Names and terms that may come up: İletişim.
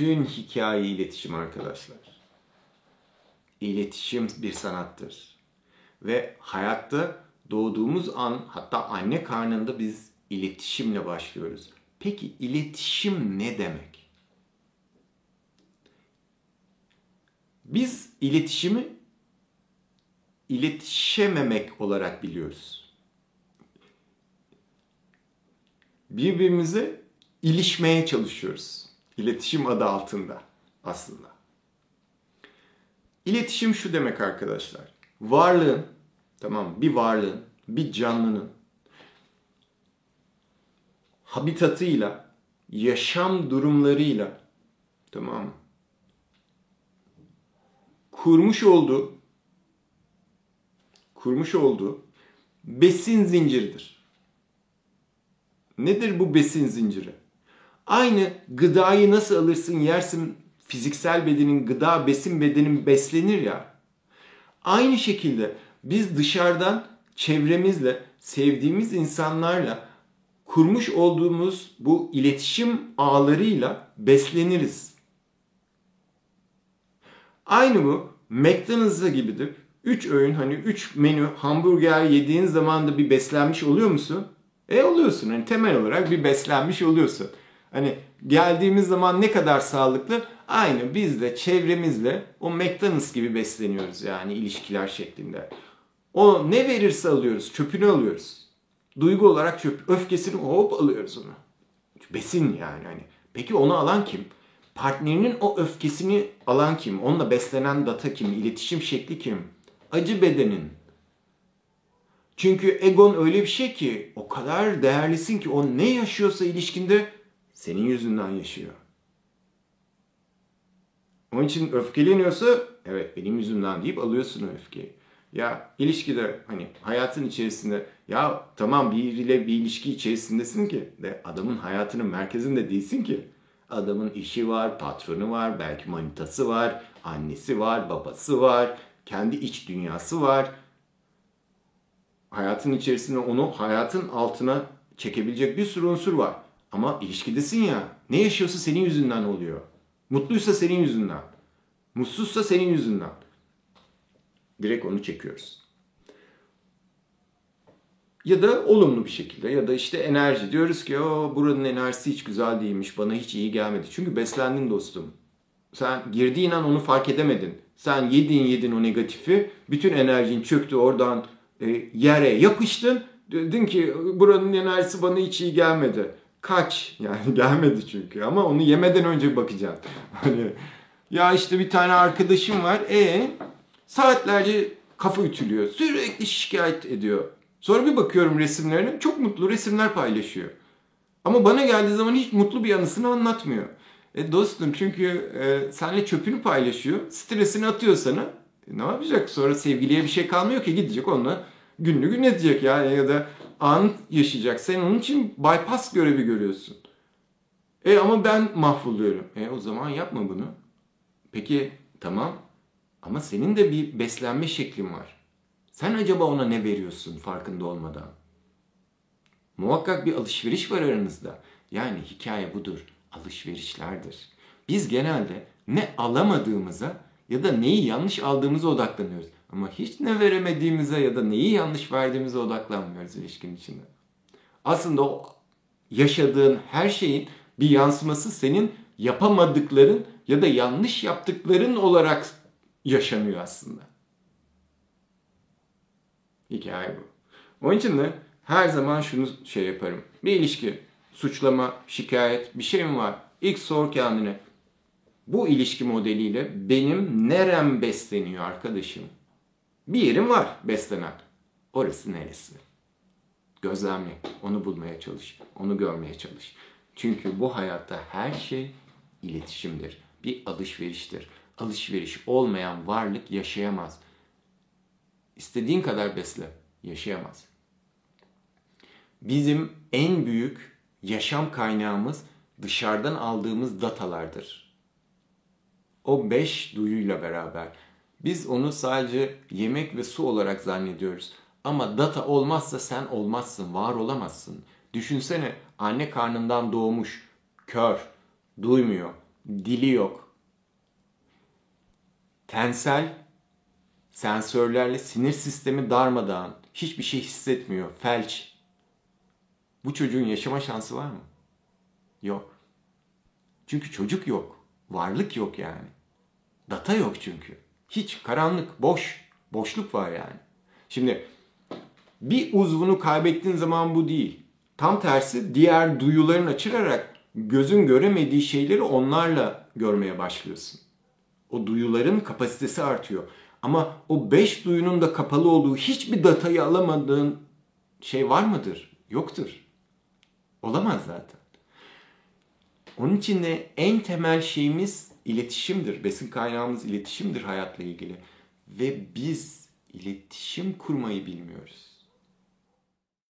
bütün hikaye iletişim arkadaşlar. İletişim bir sanattır. Ve hayatta doğduğumuz an, hatta anne karnında biz iletişimle başlıyoruz. Peki iletişim ne demek? Biz iletişimi iletişememek olarak biliyoruz. Birbirimize ilişmeye çalışıyoruz. İletişim adı altında aslında. İletişim şu demek arkadaşlar. Varlığın, tamam, bir varlığın, bir canlının habitatıyla, yaşam durumlarıyla, tamam mı, kurmuş olduğu besin zinciridir. Nedir bu besin zinciri? Aynı gıdayı nasıl alırsın, yersin, fiziksel bedenin, gıda, besin bedenin beslenir ya. Aynı şekilde biz dışarıdan çevremizle, sevdiğimiz insanlarla kurmuş olduğumuz bu iletişim ağlarıyla besleniriz. Aynı bu McDonald's'a gibidir. 3 öğün, hani 3 menü hamburger yediğin zaman da bir beslenmiş oluyor musun? Oluyorsun. Hani temel olarak bir beslenmiş oluyorsun. Hani geldiğimiz zaman ne kadar sağlıklı? Aynı biz de çevremizle o McDonald's gibi besleniyoruz yani ilişkiler şeklinde. O ne verirse alıyoruz, çöpünü alıyoruz. Duygu olarak çöp, öfkesini hop alıyoruz onu. Besin yani hani. Peki onu alan kim? Partnerinin o öfkesini alan kim? Onunla beslenen data kim? İletişim şekli kim? Acı bedenin. Çünkü egon öyle bir şey ki o kadar değerlisin ki o ne yaşıyorsa ilişkinde senin yüzünden yaşıyor. Onun için öfkeleniyorsa evet benim yüzümden deyip alıyorsun o öfkeyi. Ya ilişkide hani hayatın içerisinde ya tamam biriyle bir ilişki içerisindesin ki de adamın hayatının merkezinde değilsin ki. Adamın işi var, patronu var, belki manitası var, annesi var, babası var, kendi iç dünyası var. Hayatın içerisinde onu hayatın altına çekebilecek bir sürü unsur var. Ama ilişkidesin ya, ne yaşıyorsa senin yüzünden oluyor. Mutluysa senin yüzünden, mutsuzsa senin yüzünden. Direkt onu çekiyoruz. Ya da olumlu bir şekilde ya da işte enerji. Diyoruz ki buranın enerjisi hiç güzel değilmiş, bana hiç iyi gelmedi. Çünkü beslendin dostum. Sen girdiğin an onu fark edemedin. Sen yedin o negatifi, bütün enerjin çöktü oradan yere yapıştın. Dedin ki buranın enerjisi bana hiç iyi gelmedi. Kaç yani gelmedi çünkü ama onu yemeden önce bakacaksın. Hani ya işte bir tane arkadaşım var saatlerce kafa ütülüyor, sürekli şikayet ediyor. Sonra bir bakıyorum resimlerine, çok mutlu resimler paylaşıyor. Ama bana geldiği zaman hiç mutlu bir anısını anlatmıyor. Dostum çünkü seninle çöpünü paylaşıyor, stresini atıyor sana. Ne yapacak sonra sevgiliye bir şey kalmıyor ki gidecek onunla günlü gün edecek yani ya da an yaşayacak. Sen onun için bypass görevi görüyorsun. Ama ben mahvoluyorum. O zaman yapma bunu. Peki tamam ama senin de bir beslenme şeklin var. Sen acaba ona ne veriyorsun farkında olmadan? Muhakkak bir alışveriş var aranızda. Yani hikaye budur. Alışverişlerdir. Biz genelde ne alamadığımıza ya da neyi yanlış aldığımıza odaklanıyoruz. Ama hiç ne veremediğimize ya da neyi yanlış verdiğimize odaklanmıyoruz ilişkinin içinde. Aslında o yaşadığın her şeyin bir yansıması senin yapamadıkların ya da yanlış yaptıkların olarak yaşanıyor aslında. Hikaye bu. Onun için de her zaman şunu yaparım. Bir ilişki, suçlama, şikayet, bir şey mi var? İlk sor kendine. Bu ilişki modeliyle benim nerem besleniyor arkadaşım? Bir yerim var beslenen. Orası neresi? Gözlemle. Onu bulmaya çalış. Onu görmeye çalış. Çünkü bu hayatta her şey iletişimdir. Bir alışveriştir. Alışveriş olmayan varlık yaşayamaz. İstediğin kadar besle, yaşayamaz. Bizim en büyük yaşam kaynağımız dışarıdan aldığımız datalardır. O 5 duyuyla beraber. Biz onu sadece yemek ve su olarak zannediyoruz. Ama data olmazsa sen olmazsın, var olamazsın. Düşünsene anne karnından doğmuş, kör, duymuyor, dili yok. Tensel sensörlerle sinir sistemi darmadağın. Hiçbir şey hissetmiyor. Felç. Bu çocuğun yaşama şansı var mı? Yok. Çünkü çocuk yok. Varlık yok yani. Data yok çünkü. Hiç. Karanlık. Boş. Boşluk var yani. Şimdi bir uzvunu kaybettiğin zaman bu değil. Tam tersi, diğer duyuların açılarak gözün göremediği şeyleri onlarla görmeye başlıyorsun. O duyuların kapasitesi artıyor. Ama o 5 duyunun da kapalı olduğu, hiçbir datayı alamadığın şey var mıdır? Yoktur. Olamaz zaten. Onun için de en temel şeyimiz iletişimdir. Besin kaynağımız iletişimdir hayatla ilgili. Ve biz iletişim kurmayı bilmiyoruz.